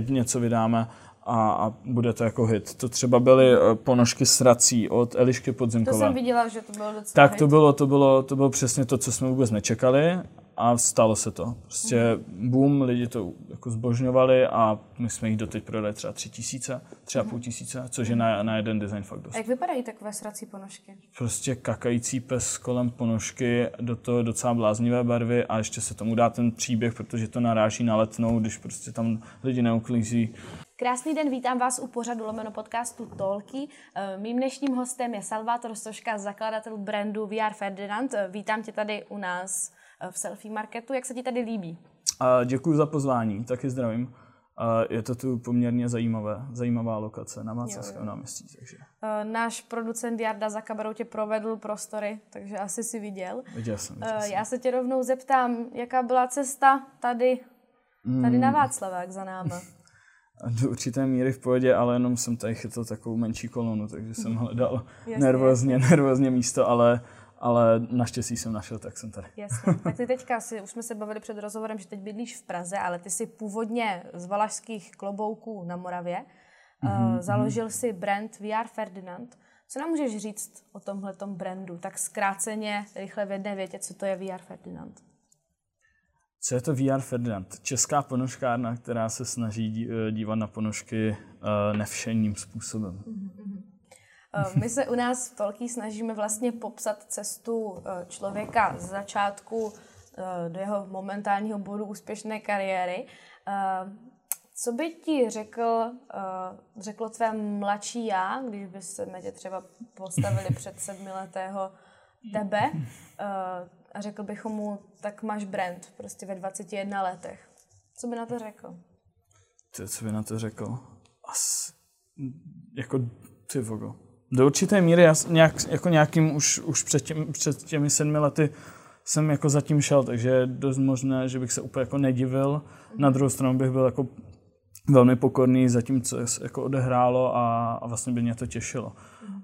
teď něco vydáme a bude to jako hit. To třeba byly ponožky s rací od Elišky Podzimkové. To jsem viděla, že to bylo docela tak to bylo přesně to, co jsme vůbec nečekali a stalo se to. Prostě boom, lidi to jako zbožňovali a my jsme jich doteď prodali třeba 3 000, 3 500, což je na jeden design fakt dost. A jak vypadají takové srací ponožky? Prostě kakající pes kolem ponožky, do toho docela bláznivé barvy a ještě se tomu dá ten příběh, protože to naráží na Letnou, když prostě tam lidi neuklízí. Krásný den, vítám vás u pořadu / podcastu Talkie. Mým dnešním hostem je Salvátor Soška, zakladatel brandu We Are Ferdinand. Vítám tě tady u nás v Selfie Marketu. Jak se ti tady líbí? Děkuji za pozvání, taky zdravím. Je to tu poměrně zajímavá lokace na Václavském náměstí. Takže. Náš producent Jarda za kamerou tě provedl prostory, takže asi si viděl. Viděl jsem. Já se tě rovnou zeptám, jaká byla cesta tady na Václavák za náma? Do určité míry v pohodě, ale jenom jsem tady chytil takovou menší kolonu, takže jsem hledal nervózně místo, ale naštěstí jsem našel, tak jsem tady. Jasně. Tak ty teďka, už jsme se bavili před rozhovorem, že teď bydlíš v Praze, ale ty jsi původně z Valašských Klobouků na Moravě. Založil si brand We Are Ferdinand. Co nám můžeš říct o tomhletom brandu? Tak zkráceně, rychle v jedné větě, co to je We Are Ferdinand? Co je to We Are Ferdinand? Česká ponožkárna, která se snaží dívat na ponožky nevšedním způsobem. My se u nás v Talkie snažíme vlastně popsat cestu člověka z začátku do jeho momentálního bodu úspěšné kariéry. Co by ti řeklo tvé mladší já, když by se tě třeba postavili před 7letého tebe, a řekl bychom mu, tak máš brand prostě ve 21 letech. Co by na to řekl? Do určité míry, já nějakým už před těmi 7 lety jsem jako zatím šel, takže je dost možné, že bych se úplně jako nedivil. Na druhou stranu bych byl jako velmi pokorný za tím, co se jako odehrálo a vlastně by mě to těšilo.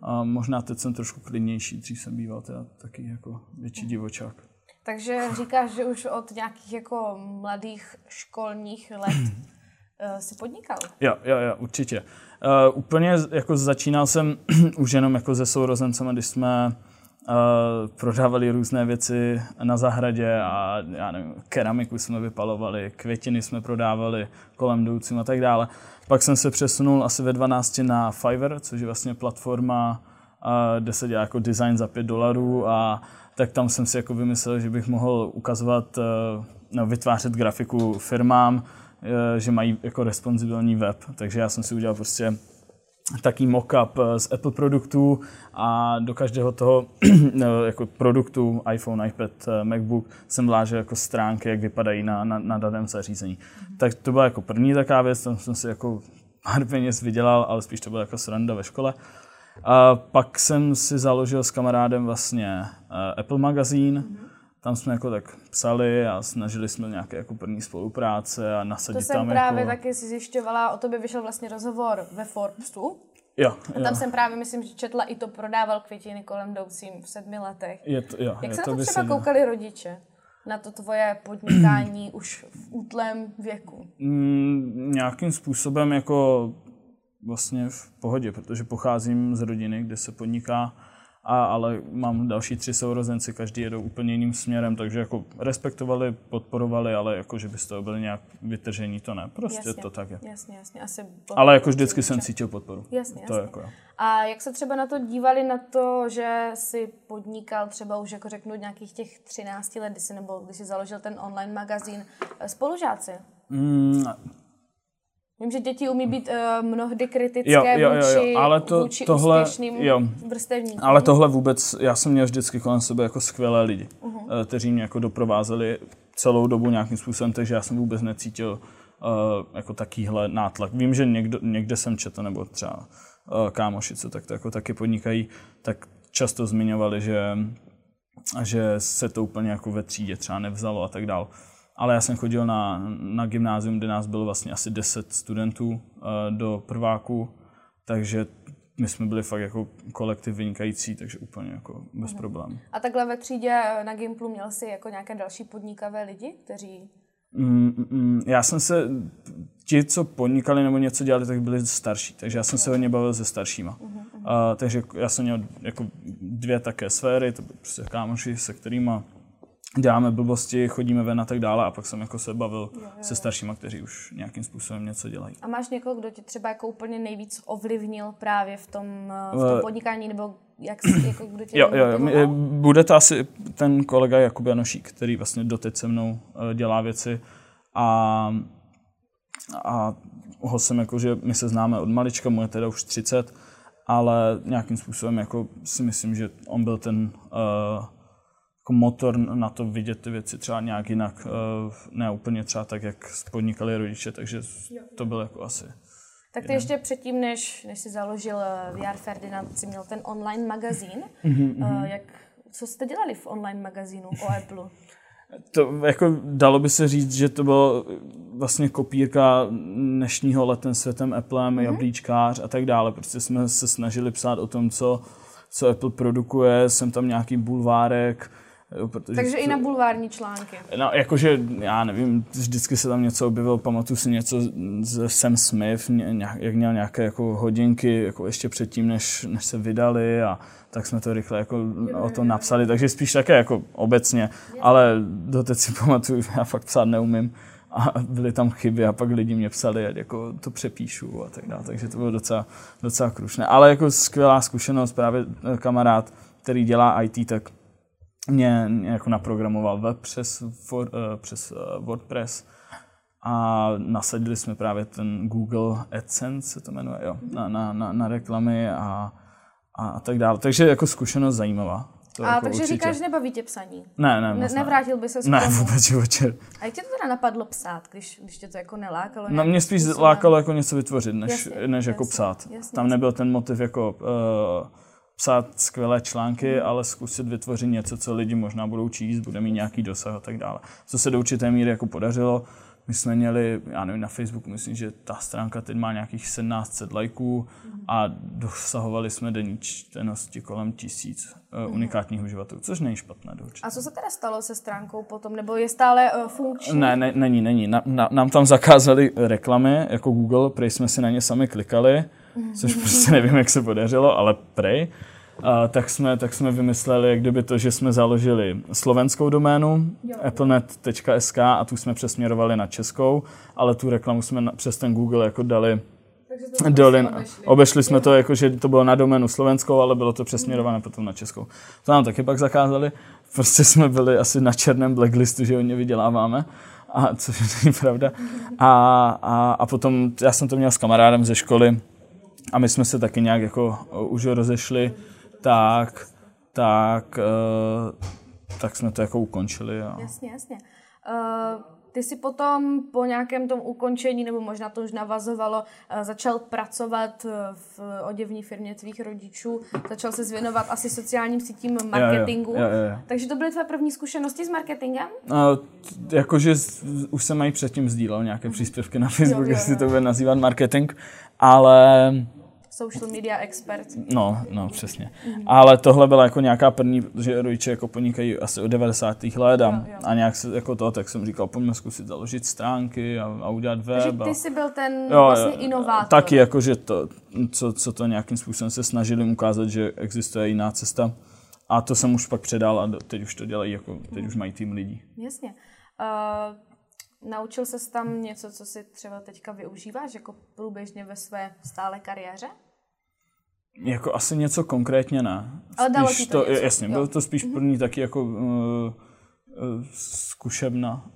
A možná teď jsem trošku klidnější, dřív jsem býval teda taky jako větší divočák. Takže říkáš, že už od nějakých jako mladých školních let si podnikal? Jo, určitě. Úplně jako začínal jsem už jenom jako se sourozencema, když jsme prodávali různé věci na zahradě a já nevím, keramiku jsme vypalovali, květiny jsme prodávali kolem jdoucím a tak dále. Pak jsem se přesunul asi ve 12 na Fiverr, což je vlastně platforma, kde se dělá jako design za $5 a tak tam jsem si jako vymyslel, že bych mohl ukazovat, vytvářet grafiku firmám, že mají jako responsibilní web, takže já jsem si udělal prostě taký mock-up z Apple produktů a do každého toho jako produktu, iPhone, iPad, MacBook, jsem vlážel jako stránky, jak vypadají na daném zařízení. Tak to byla jako první taková věc, tam jsem si jako pár peněz vydělal, ale spíš to byla jako sranda ve škole. A pak jsem si založil s kamarádem vlastně Apple magazín, tam jsme jako tak psali a snažili jsme nějaké jako první spolupráce a nasadit tam. To jsem tam právě jako... taky si zjišťovala, o tobě vyšel vlastně rozhovor ve Forbesu. Jo. A tam jsem právě, myslím, že četla i to prodával květiny kolem jdoucím v 7 letech. Jak se to třeba koukali rodiče na to tvoje podnikání už v útlém věku? Nějakým způsobem jako vlastně v pohodě, protože pocházím z rodiny, kde se podniká. Ale mám další 3 sourozenci, každý jedou úplně jiným směrem, takže jako respektovali, podporovali, ale jako, že by z toho byli nějak vytržení, to ne. Prostě jasně, to tak je. Jasně. Asi ale jako vždycky jsem cítil podporu. Jasně. Jako, a jak se třeba na to dívali, na to, že si podnikal třeba už jako řeknu nějakých těch 13 let, když si založil ten online magazín, spolužáci? Vím, že děti umí být mnohdy kritické vůči úspěšným vrstevníkům. Ale tohle vůbec, já jsem měl vždycky kolem sebe jako skvělé lidi, kteří mě jako doprovázeli celou dobu nějakým způsobem, takže já jsem vůbec necítil jako takýhle nátlak. Vím, že někde jsem četl, nebo třeba kámošice, tak to jako taky podnikají, tak často zmiňovali, že se to úplně jako ve třídě třeba nevzalo a tak dále. Ale já jsem chodil na gymnázium, kde nás bylo vlastně asi 10 studentů do prváku, takže my jsme byli fakt jako kolektiv vynikající, takže úplně jako bez problémů. A takhle ve třídě na Gimplu měl jsi jako nějaké další podnikavé lidi, kteří... Já jsem se ti, co podnikali nebo něco dělali, tak byli starší, takže já jsem se hodně bavil se staršíma. Takže já jsem měl jako dvě také sféry, to byly prostě kámoši, se kterými děláme blbosti, chodíme ven a tak dále, a pak jsem jako se bavil se staršíma, kteří už nějakým způsobem něco dělají. A máš někoho, kdo tě třeba jako úplně nejvíc ovlivnil právě v tom podnikání, nebo jak jsi, jako kdo tě motivoval? Bude to asi ten kolega Jakub Janošík, který vlastně doteď se mnou dělá věci, a ho jsem jako, že my se známe od malička, mu je teda už 30, ale nějakým způsobem jako si myslím, že on byl ten jako motor na to vidět ty věci třeba nějak jinak, ne úplně třeba tak, jak podnikali rodiče, takže to bylo jako asi... Tak ty ještě předtím, než jsi založil We Are Ferdinand, jsi měl ten online magazín. Co jste dělali v online magazínu o Apple? To jako dalo by se říct, že to bylo vlastně kopírka dnešního Letem světem Applem, jablíčkář a tak dále. Prostě jsme se snažili psát o tom, co Apple produkuje, jsem tam nějaký bulvárek. Takže i na bulvární články. No, jakože, já nevím, vždycky se tam něco objevilo, pamatuju si něco ze Sam Smith, jak měl nějaké jako hodinky, jako ještě předtím, než se vydali, a tak jsme to rychle jako o tom napsali, takže spíš také jako obecně, ale doteď si pamatuju, já fakt psát neumím a byly tam chyby a pak lidi mě psali, ať jako to přepíšu a tak dále, takže to bylo docela krušné, ale jako skvělá zkušenost, právě kamarád, který dělá IT, tak mě jako naprogramoval web přes WordPress a nasadili jsme právě ten Google AdSense, se to jmenuje, na reklamy a tak dále. Takže jako zkušenost zajímavá. To a jako takže určitě. Říkáš, že nebaví tě psaní? Ne. Nevrátil by se s tomu? Ne, vůbec životě. A jak tě to teda napadlo psát, když tě to jako nelákalo? No mě spíš lákalo jako něco vytvořit, než jako psát. Tam nebyl ten motiv jako... psát skvělé články, ale zkusit vytvořit něco, co lidi možná budou číst, bude mít nějaký dosah a tak dále. Co se do určité míry jako podařilo, my jsme měli, já nevím, na Facebooku, myslím, že ta stránka teď má nějakých 1700 lajků a dosahovali jsme denní čtenosti kolem 1000 unikátních uživatelů, což není špatné do určité. A co se teda stalo se stránkou potom, nebo je stále funkční? Ne, není. Nám tam zakázali reklamy, jako Google, prej jsme si na ně sami klikali, což prostě nevím, jak se podařilo, ale prej. Tak jsme vymysleli, jak kdyby to, že jsme založili slovenskou doménu applenet.sk a tu jsme přesměrovali na českou, ale tu reklamu jsme přes ten Google jako dali dolin. Obešli jsme to, jako, že to bylo na doménu slovenskou, ale bylo to přesměrované potom na českou. To nám taky pak zakázali. Prostě jsme byli asi na černém blacklistu, že hodně vyděláváme. A což není pravda. A potom já jsem to měl s kamarádem ze školy a my jsme se taky nějak jako už rozešli, tak jsme to jako ukončili. A... Jasně. Ty jsi potom po nějakém tom ukončení, nebo možná to už navazovalo, začal pracovat v oděvní firmě tvých rodičů, začal se věnovat asi sociálním sítím, marketingu. Jo. Takže to byly tvé první zkušenosti s marketingem? Jakože už jsem mají předtím sdílel nějaké příspěvky na Facebook, jestli to bude nazývat marketing, ale... Social media expert. No, přesně. Ale tohle byla jako nějaká první, že rodiče jako podnikají asi od 90. let a nějak se jako to, tak jsem říkal, pojďme zkusit založit stránky a udělat web. Takže ty jsi byl ten vlastně inovátor. Taky jako, že to, co to nějakým způsobem se snažili ukázat, že existuje jiná cesta, a to jsem už pak předal a teď už to dělají, jako teď už mají tým lidí. Jasně. Naučil ses tam něco, co si třeba teďka využíváš jako průběžně ve své stále kariéře? Jako asi něco konkrétně ne. Ale dalo ti to něco? Jasně, bylo to spíš první taky jako zkušebna,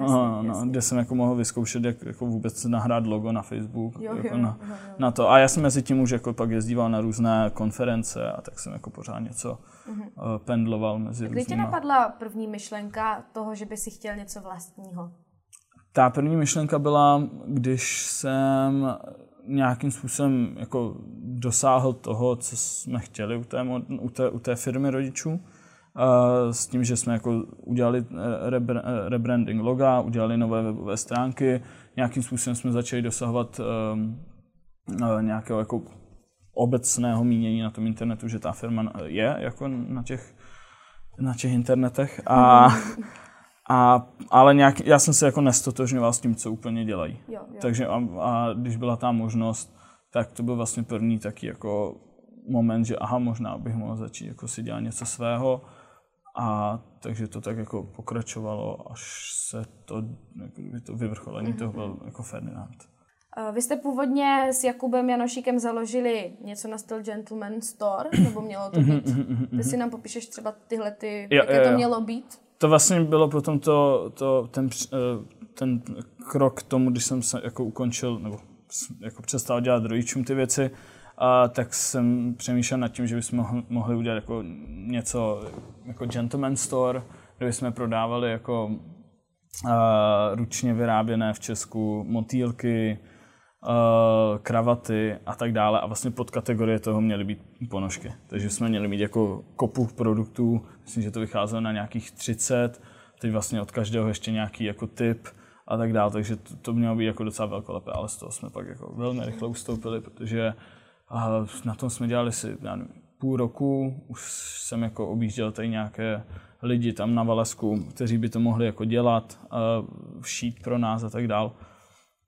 jasně. Kde jsem jako mohl vyzkoušet, jak jako vůbec nahrát logo na Facebook, na to. A já jsem mezi tím už jako pak jezdíval na různé konference a tak jsem jako pořád něco pendloval mezi různými. Kdy tě napadla první myšlenka toho, že by si chtěl něco vlastního? Ta první myšlenka byla, když jsem nějakým způsobem jako dosáhl toho, co jsme chtěli u té firmy rodičů. S tím, že jsme jako udělali rebranding loga, udělali nové webové stránky, nějakým způsobem jsme začali dosahovat nějakého jako obecného mínění na tom internetu, že ta firma je jako na těch internetech. A, Ale nějak, já jsem se jako nestotožňoval s tím, co úplně dělají. Jo. Takže a když byla ta možnost, tak to byl vlastně první taky jako moment, že aha, možná bych mohl začít jako si dělat něco svého. A takže to tak jako pokračovalo, až se to vyvrcholení toho byl jako Ferdinand. Vy jste původně s Jakubem Janošíkem založili něco na styl Gentleman Store, nebo mělo to být? Ty si nám popíšeš třeba tyhle, jaké to mělo být? To vlastně bylo potom ten krok k tomu, když jsem se jako ukončil, nebo jako přestal dělat rodičům ty věci, a tak jsem přemýšlel nad tím, že bychom mohli udělat jako něco jako Gentleman Store, kde bychom prodávali jako ručně vyráběné v Česku motýlky, kravaty a tak dále, a vlastně pod kategorie toho měly být ponožky. Takže jsme měli mít jako kopu produktů, myslím, že to vycházelo na nějakých 30, teď vlastně od každého ještě nějaký jako tip a tak dále, takže to mělo být jako docela velkolepé, ale z toho jsme pak jako velmi rychle ustoupili, protože na tom jsme dělali si půl roku, už jsem jako objížděl tady nějaké lidi tam na Valašsku, kteří by to mohli jako dělat, šít pro nás a tak dále,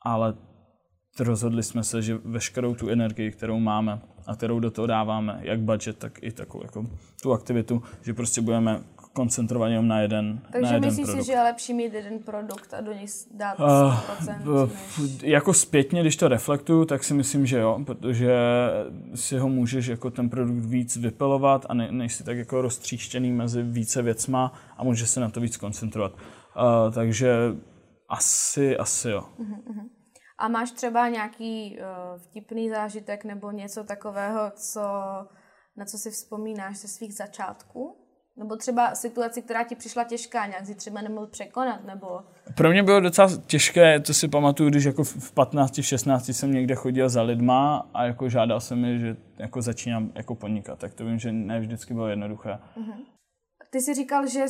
ale rozhodli jsme se, že veškerou tu energii, kterou máme a kterou do toho dáváme, jak budget, tak i takovou jako tu aktivitu, že prostě budeme koncentrovat jenom na jeden produkt. Takže myslíš si, že je lepší mít jeden produkt a do něj dát 100%? Jako zpětně, když to reflektuju, tak si myslím, že jo, protože si ho můžeš jako ten produkt víc vypilovat a nejsi tak jako roztříštěný mezi více věcma a můžeš se na to víc koncentrovat. Takže asi jo. Uh-huh. A máš třeba nějaký vtipný zážitek nebo něco takového, na co si vzpomínáš ze svých začátků? Nebo třeba situaci, která ti přišla těžká, nějak si třeba nemohl překonat? Nebo... Pro mě bylo docela těžké, to si pamatuju, když jako v 15, 16 jsem někde chodil za lidma a jako žádal jsem je, že jako začínám jako podnikat. Tak to vím, že ne vždycky bylo jednoduché. Uh-huh. Ty jsi říkal, že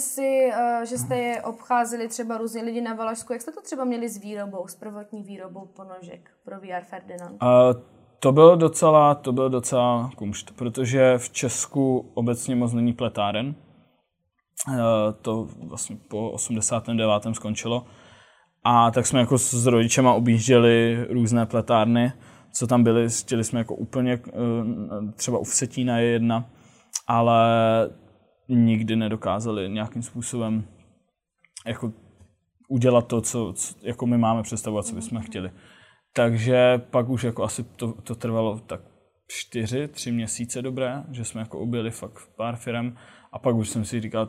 jste je obcházeli třeba různě lidi na Valašsku. Jak jste to třeba měli s výrobou, s prvotní výrobou ponožek pro We Are Ferdinand? To byl docela kumšt, protože v Česku obecně moc není pletáren. To vlastně po 89. skončilo. A tak jsme jako s rodičema objížděli různé pletárny, co tam byly. Chtěli jsme jako úplně, třeba u Vsetína je jedna, ale nikdy nedokázali nějakým způsobem jako udělat to, co jako my máme představovat, co bychom chtěli. Takže pak už jako asi to trvalo tak 4-3 měsíce dobré, že jsme jako objeli fakt pár firem a pak už jsem si říkal,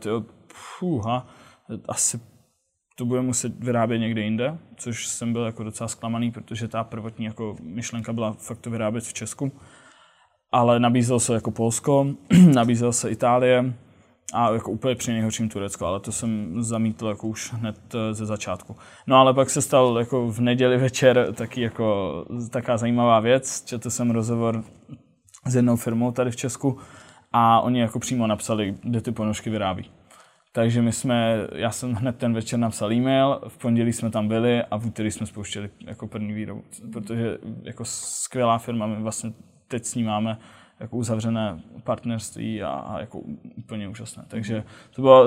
asi to bude muset vyrábět někde jinde, což jsem byl jako docela zklamaný, protože ta prvotní jako myšlenka byla fakt to vyrábět v Česku, ale nabízelo se jako Polsko, nabízelo se Itálie, a jako úplně při nejhorším Turecko, ale to jsem zamítl jako už hned ze začátku. No ale pak se stal jako v neděli večer taky jako taková zajímavá věc, četl jsem rozhovor s jednou firmou tady v Česku a oni jako přímo napsali, kde ty ponožky vyrábí. Takže já jsem hned ten večer napsal e-mail, v pondělí jsme tam byli a v úterý jsme spouštěli jako první výrobu, protože jako skvělá firma, my vlastně teď s ní máme jako uzavřené partnerství a jako úplně úžasné. Takže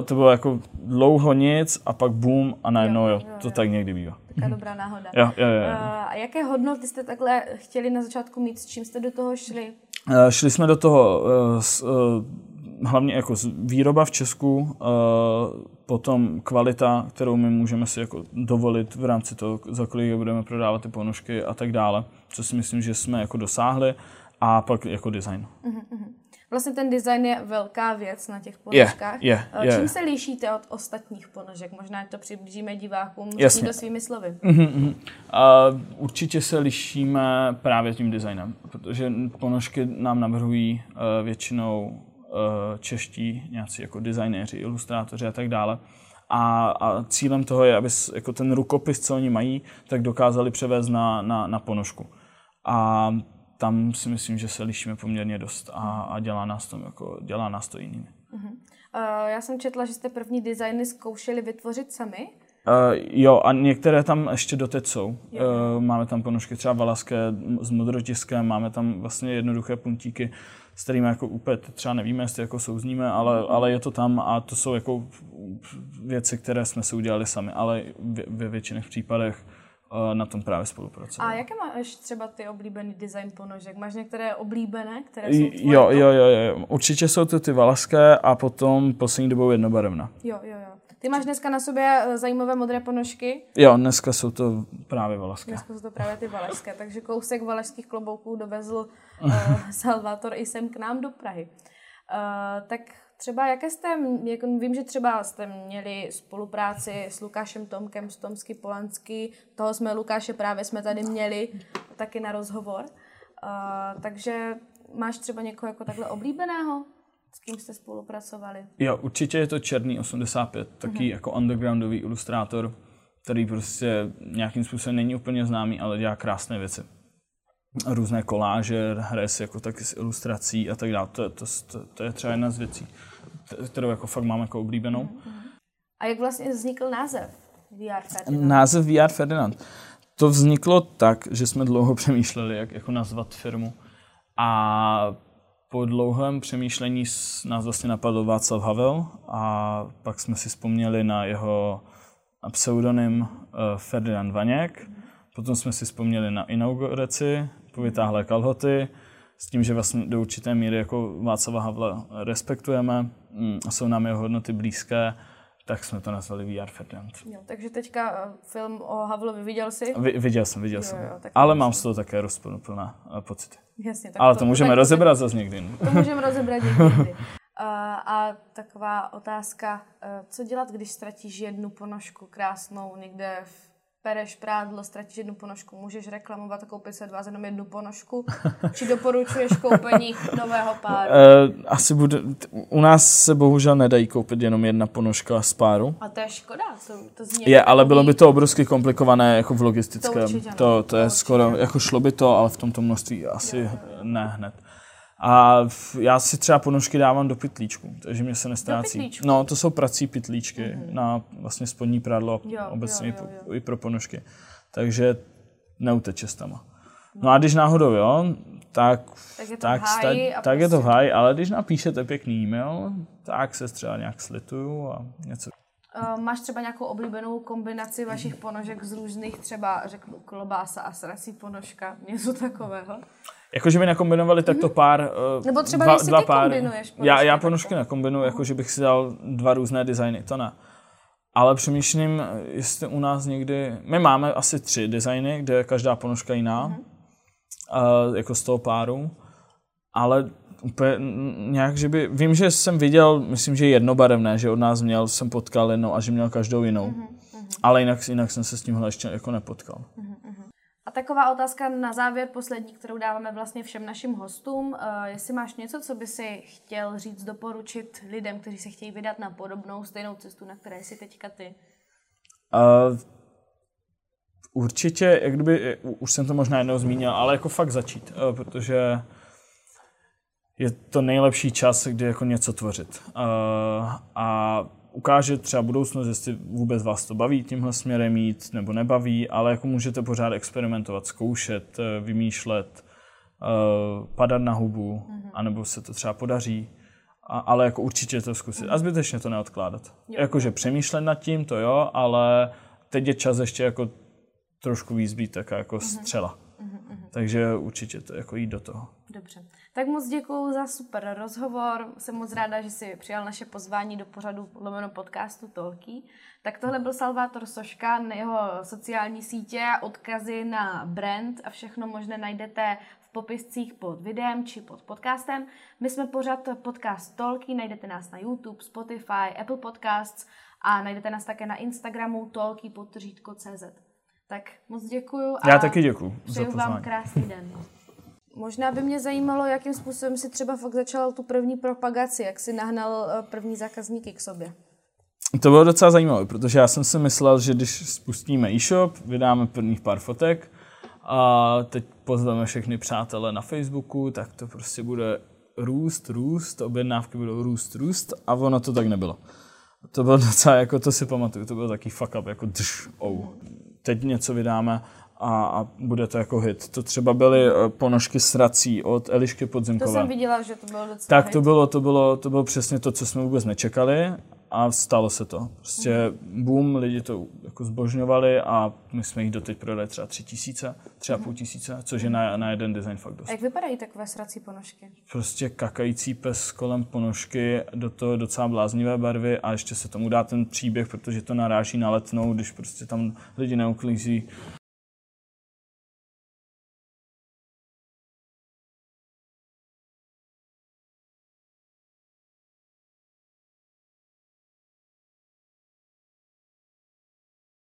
to bylo jako dlouho nic a pak boom a najednou jo. Tak někdy bývá. Taká dobrá náhoda. Jo. A jaké hodnoty jste takhle chtěli na začátku mít? S čím jste do toho šli? Šli jsme do toho hlavně jako výroba v Česku, potom kvalita, kterou my můžeme si jako dovolit v rámci toho, za kolik budeme prodávat ty ponožky a tak dále, co si myslím, že jsme jako dosáhli. A pak jako design. Vlastně ten design je velká věc na těch ponožkách. Yeah. Čím se lišíte od ostatních ponožek? Možná to přiblížíme divákům do svými slovy. Určitě se lišíme právě tím designem, protože ponožky nám navrhují většinou čeští nějací jako designéři, ilustrátoři a tak dále. A cílem toho je, aby jako ten rukopis, co oni mají, tak dokázali převést na ponožku. A tam si myslím, že se lišíme poměrně dost a dělá nás to jinými. Já jsem četla, že jste první designy zkoušeli vytvořit sami. Jo, a některé tam ještě doteď jsou. Máme tam ponožky třeba valašské s modrotiskem, máme tam vlastně jednoduché puntíky, s kterými jako úplně třeba nevíme, jestli jako souzníme, ale je to tam a to jsou jako věci, které jsme si udělali sami, ale ve většině případech na tom právě spolupracujeme. A jaké máš třeba ty oblíbený design ponožek? Máš některé oblíbené, které jsou tvoje? Jo. Určitě jsou to ty valašské a potom poslední dobou jednobarevná. Jo. Ty máš dneska na sobě zajímavé modré ponožky? Jo, dneska jsou to právě valašské. Dneska jsou to právě ty valašské, takže kousek Valašských Klobouků dovezl Salvátor i sem k nám do Prahy. Tak třeba jaké jste, vím, že třeba jste měli spolupráci s Lukášem Tomkem, s Tomski-Polanski, toho jsme Lukáše právě jsme tady měli taky na rozhovor. Takže máš třeba někoho jako takhle oblíbeného? S kým jste spolupracovali? Jo, určitě je to Černý 85, taky jako undergroundový ilustrátor, který prostě nějakým způsobem není úplně známý, ale dělá krásné věci. Různé koláže, hraje si jako taky s ilustrací a tak dále. To je třeba jedna z věcí, kterou jako fakt mám jako oblíbenou. A jak vlastně vznikl název We Are Ferdinand? Název We Are Ferdinand. To vzniklo tak, že jsme dlouho přemýšleli, jak jako nazvat firmu. A po dlouhém přemýšlení nás vlastně napadl Václav Havel a pak jsme si vzpomněli na jeho pseudonym Ferdinand Vaněk. Potom jsme si vzpomněli na inauguraci, povytáhlé kalhoty, s tím, že vlastně do určité míry jako Václava Havla respektujeme a jsou nám jeho hodnoty blízké, tak jsme to nazvali We Are Ferdinand. Jo, takže teďka film o Havlovi viděl jsi? Viděl jsem. Jo, ale mám z toho také rozporuplné pocity. Jasně, tak ale to můžeme rozebrat zase někdy. To můžeme rozebrat někdy. A taková otázka, co dělat, když ztratíš jednu ponožku krásnou někde v pereš prádlo, ztratíš jednu ponožku, můžeš reklamovat a koupit se dva za jenom jednu ponožku? Či doporučuješ koupení nového páru? Asi bude, u nás se bohužel nedají koupit jenom jedna ponožka z páru. A to je škoda. To zní je, ale bylo by to obrovsky komplikované jako v logistickém. To je skoro, jako šlo by to, ale v tomto množství asi ne hned. A já si třeba ponožky dávám do pytlíčku, takže mě se nestrácí. No, to jsou prací pytlíčky na vlastně spodní prádlo, obecně i pro ponožky. Takže neuteče s tama. No a když náhodou, tak je to v háji, ale když napíšete pěkný e-mail, tak se třeba nějak slituju a něco. Máš třeba nějakou oblíbenou kombinaci vašich ponožek z různých, třeba řeknu klobása a srací ponožka, něco takového? Jakože by nakombinovali takto pár, nebo třeba dva páry. Ponožky já ponožky nekombinuji, jakože bych si dal dva různé designy, to ne. Ale přemýšlím, jestli u nás někdy, my máme asi 3 designy, kde je každá ponožka jiná, jako z toho páru, ale úplně nějak, že by, vím, že jsem viděl, myslím, že jednobarevné, že od nás jsem potkal jednou a že měl každou jinou, ale jinak jsem se s tímhle ještě jako nepotkal. A taková otázka na závěr, poslední, kterou dáváme vlastně všem našim hostům. Jestli máš něco, co by si chtěl říct, doporučit lidem, kteří se chtějí vydat na podobnou, stejnou cestu, na které jsi teďka ty? Určitě, jak kdyby, už jsem to možná jednou zmínil, ale jako fakt začít, protože je to nejlepší čas, kdy jako něco tvořit. A ukáže třeba budoucnost, jestli vůbec vás to baví tímhle směrem jít nebo nebaví, ale jako můžete pořád experimentovat, zkoušet, vymýšlet, padat na hubu, anebo se to třeba podaří, ale jako určitě to zkusit a zbytečně to neodkládat. Jakože přemýšlet nad tím, to jo, ale teď je čas ještě jako trošku víc být taká jako střela. Takže určitě to jako jít do toho. Dobře. Tak moc děkuju za super rozhovor. Jsem moc ráda, že jsi přijal naše pozvání do pořadu podcastu Talkie. Tak tohle byl Salvátor Soška, na jeho sociální sítě, odkazy na brand a všechno možné najdete v popiscích pod videem či pod podcastem. My jsme pořad podcast Talkie, najdete nás na YouTube, Spotify, Apple Podcasts a najdete nás také na Instagramu talkie_cz. Tak moc děkuju. Já taky děkuju za pozvání. Přeju vám krásný den. Možná by mě zajímalo, jakým způsobem si třeba fakt začal tu první propagaci, jak si nahnal první zákazníky k sobě. To bylo docela zajímavé, protože já jsem si myslel, že když spustíme e-shop, vydáme prvních pár fotek a teď pozveme všechny přátelé na Facebooku, tak to prostě bude růst, objednávky budou růst a ono to tak nebylo. to bylo docela, jako to si pamatuju, to byl takový fuck up, jako teď něco vydáme a bude to jako hit. To třeba byly ponožky s rací od Elišky Podzimkové. To jsem viděla, že to bylo docela tak hit. To bylo přesně to, co jsme vůbec nečekali a stalo se to. Prostě boom, lidi to jako zbožňovali a my jsme jich doteď prodali třeba 3 000, třeba 5 000, což je na jeden design fakt dost. A jak vypadají takové s rací ponožky? Prostě kakající pes kolem ponožky, do toho docela bláznivé barvy a ještě se tomu dá ten příběh, protože to naráží na Letnou, když prostě tam lidi neuklízí